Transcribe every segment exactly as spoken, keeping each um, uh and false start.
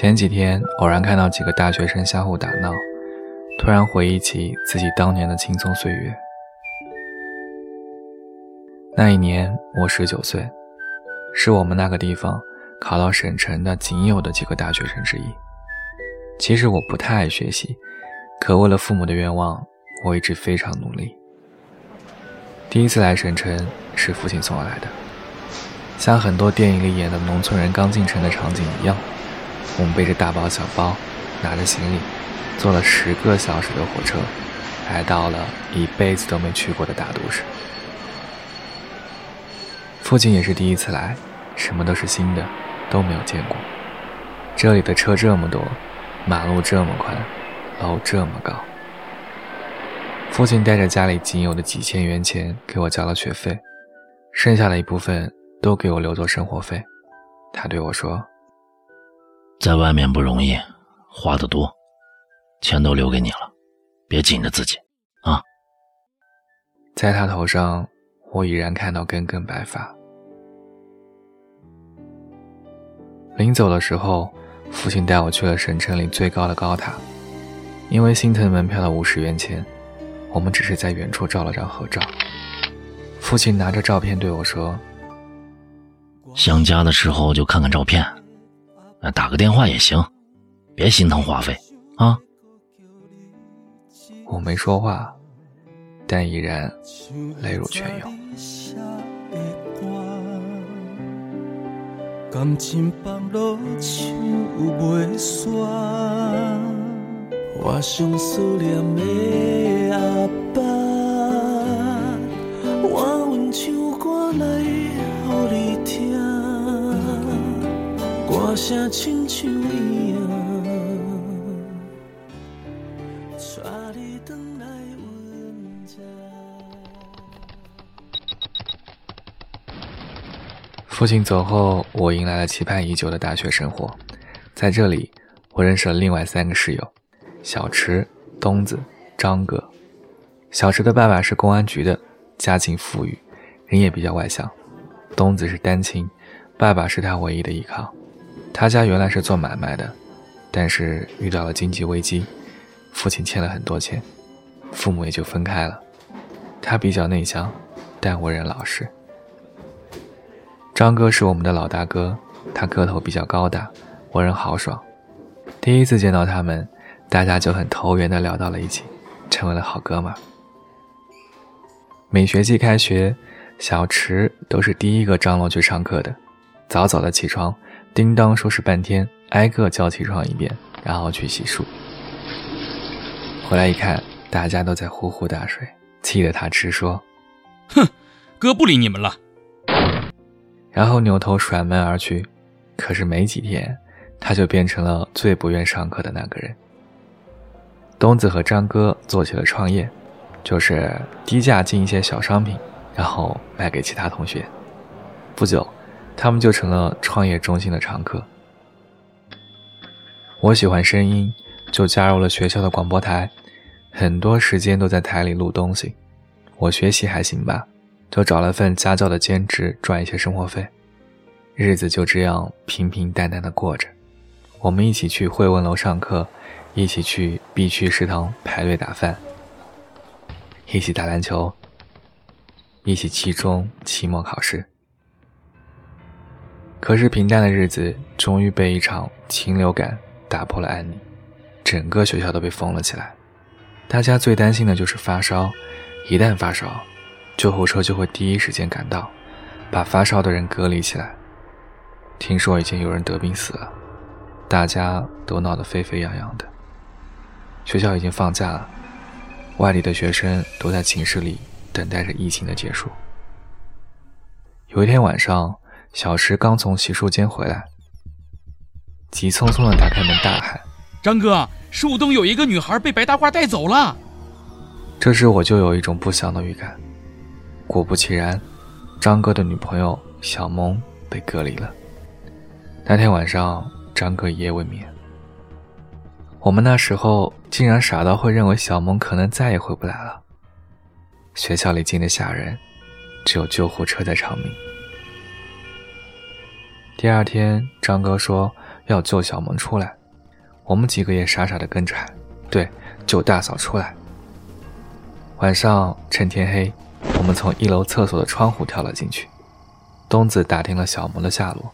前几天偶然看到几个大学生相互打闹，突然回忆起自己当年的轻松岁月。那一年我十九岁，是我们那个地方考到省城的仅有的几个大学生之一。其实我不太爱学习，可为了父母的愿望，我一直非常努力。第一次来省城是父亲送我来的，像很多电影里演的农村人刚进城的场景一样，我们背着大包小包，拿着行李，坐了十个小时的火车，来到了一辈子都没去过的大都市。父亲也是第一次来，什么都是新的，都没有见过。这里的车这么多，马路这么宽，楼这么高。父亲带着家里仅有的几千元钱给我交了学费，剩下的一部分都给我留作生活费。他对我说，在外面不容易，花得多，钱都留给你了，别紧着自己啊。在他头上我已然看到根根白发。临走的时候，父亲带我去了省城里最高的高塔，因为心疼门票的五十元钱，我们只是在远处照了张合照。父亲拿着照片对我说，想家的时候就看看照片，打个电话也行，别心疼花费啊。我没说话，但已然泪如泉涌。感情放落手袂散，我上思念的阿爸，我愿唱歌来给你听，歌声亲像伊啊，带你回来阮家。父亲走后，我迎来了期盼已久的大学生活。在这里，我认识了另外三个室友。小池、东子、张哥。小池的爸爸是公安局的，家境富裕，人也比较外向。东子是单亲，爸爸是他唯一的依靠。他家原来是做买卖的，但是遇到了经济危机，父亲欠了很多钱，父母也就分开了。他比较内向，但为人老实。张哥是我们的老大哥，他个头比较高大，为人豪爽。第一次见到他们，大家就很投缘地聊到了一起，成为了好哥们儿。每学期开学，小池都是第一个张罗去上课的，早早的起床，叮当收拾半天，挨个叫起床一遍，然后去洗漱。回来一看，大家都在呼呼大睡，气得他直说，哼，哥不理你们了，然后扭头甩门而去。可是没几天，他就变成了最不愿上课的那个人。东子和张哥做起了创业，就是低价进一些小商品，然后卖给其他同学。不久，他们就成了创业中心的常客。我喜欢声音，就加入了学校的广播台，很多时间都在台里录东西。我学习还行吧，就找了份家教的兼职赚一些生活费。日子就这样平平淡淡的过着。我们一起去惠文楼上课，一起去必去食堂排队打饭，一起打篮球，一起期中期末考试。可是平淡的日子终于被一场禽流感打破了安宁，整个学校都被封了起来。大家最担心的就是发烧，一旦发烧，救护车就会第一时间赶到，把发烧的人隔离起来。听说已经有人得病死了，大家都闹得沸沸扬扬的。学校已经放假了，外地的学生都在寝室里等待着疫情的结束。有一天晚上，小石刚从洗漱间回来，急匆匆地打开门大喊，张哥，树洞有一个女孩被白大褂带走了。这时我就有一种不祥的预感，果不其然，张哥的女朋友小萌被隔离了。那天晚上张哥一夜未眠。我们那时候竟然傻到会认为小萌可能再也回不来了。学校里静得吓人，只有救护车在长鸣。第二天，张哥说要救小萌出来。我们几个也傻傻的跟着喊，对，救大嫂出来。晚上趁天黑，我们从一楼厕所的窗户跳了进去。东子打听了小萌的下落，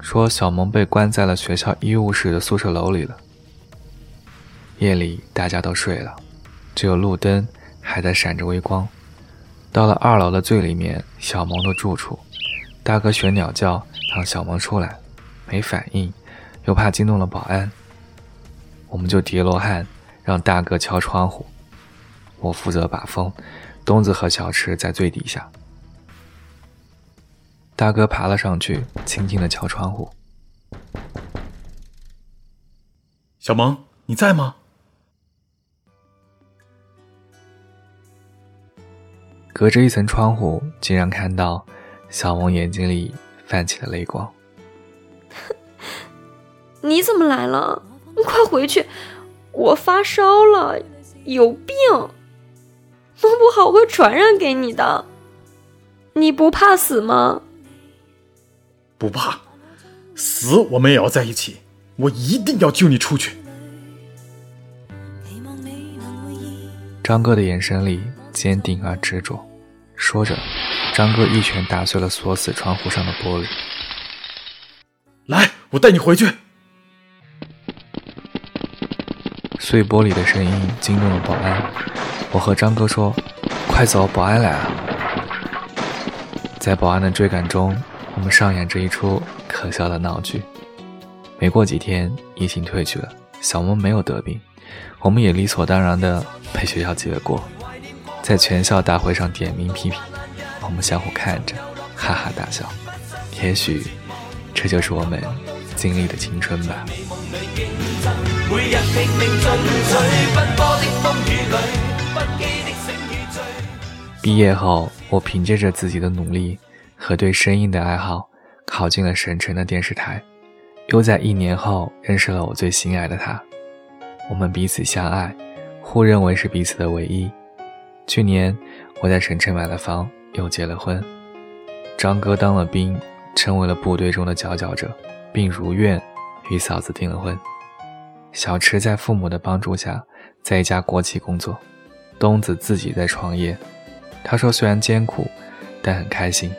说小萌被关在了学校医务室的宿舍楼里了。夜里大家都睡了，只有路灯还在闪着微光。到了二楼的最里面，小萌的住处，大哥学鸟叫让小萌出来，没反应，又怕惊动了保安，我们就叠罗汉让大哥敲窗户，我负责把风，东子和小池在最底下。大哥爬了上去，轻轻地敲窗户。小萌，你在吗？隔着一层窗户，竟然看到小萌眼睛里泛起了泪光。你怎么来了？你快回去，我发烧了，有病，弄不好会传染给你的。你不怕死吗？不怕，死我们也要在一起，我一定要救你出去。张哥的眼神里坚定而执着，说着，张哥一拳打碎了锁死窗户上的玻璃。来，我带你回去。碎玻璃的声音惊动了保安，我和张哥说，快走，保安来了。在保安的追赶中，我们上演这一出可笑的闹剧。没过几天，疫情退去了，小萌没有得病，我们也理所当然的被学校记了过，在全校大会上点名批评，我们相互看着哈哈大笑。也许这就是我们经历的青春吧。毕业后，我凭借着自己的努力和对声音的爱好，考进了省城的电视台，又在一年后认识了我最心爱的他。我们彼此相爱，互认为是彼此的唯一。去年我在省城买了房，又结了婚。张哥当了兵，成为了部队中的佼佼者，并如愿与嫂子订了婚。小池在父母的帮助下，在一家国企工作。东子自己在创业，他说虽然艰苦，但很开心。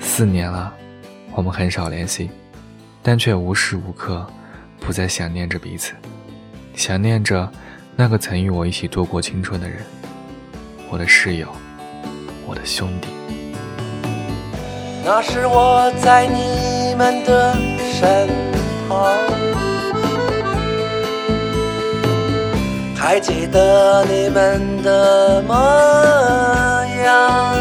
四年了，我们很少联系，但却无时无刻不再想念着彼此，想念着那个曾与我一起度过青春的人，我的室友，我的兄弟。那时我在你们的身旁，还记得你们的模样，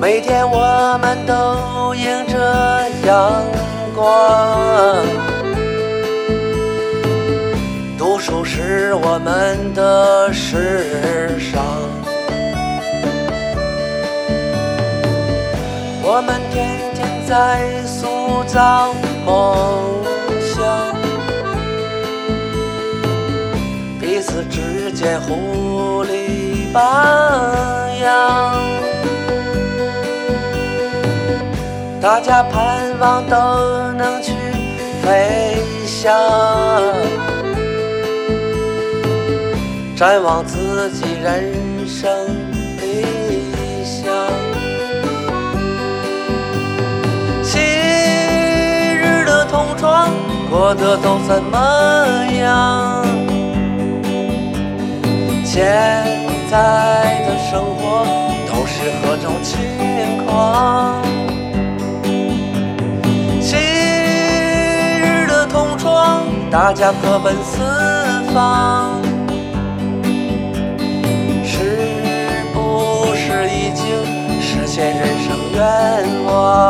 每天我们都迎着阳光，读书是我们的时尚，我们天天在塑造梦想，彼此之间互利帮养，大家盼望都能去飞翔，展望自己人生理想。昔日的同窗过得都怎么样？现在的生活都是何种情况？大家各奔四方，是不是已经实现人生愿望？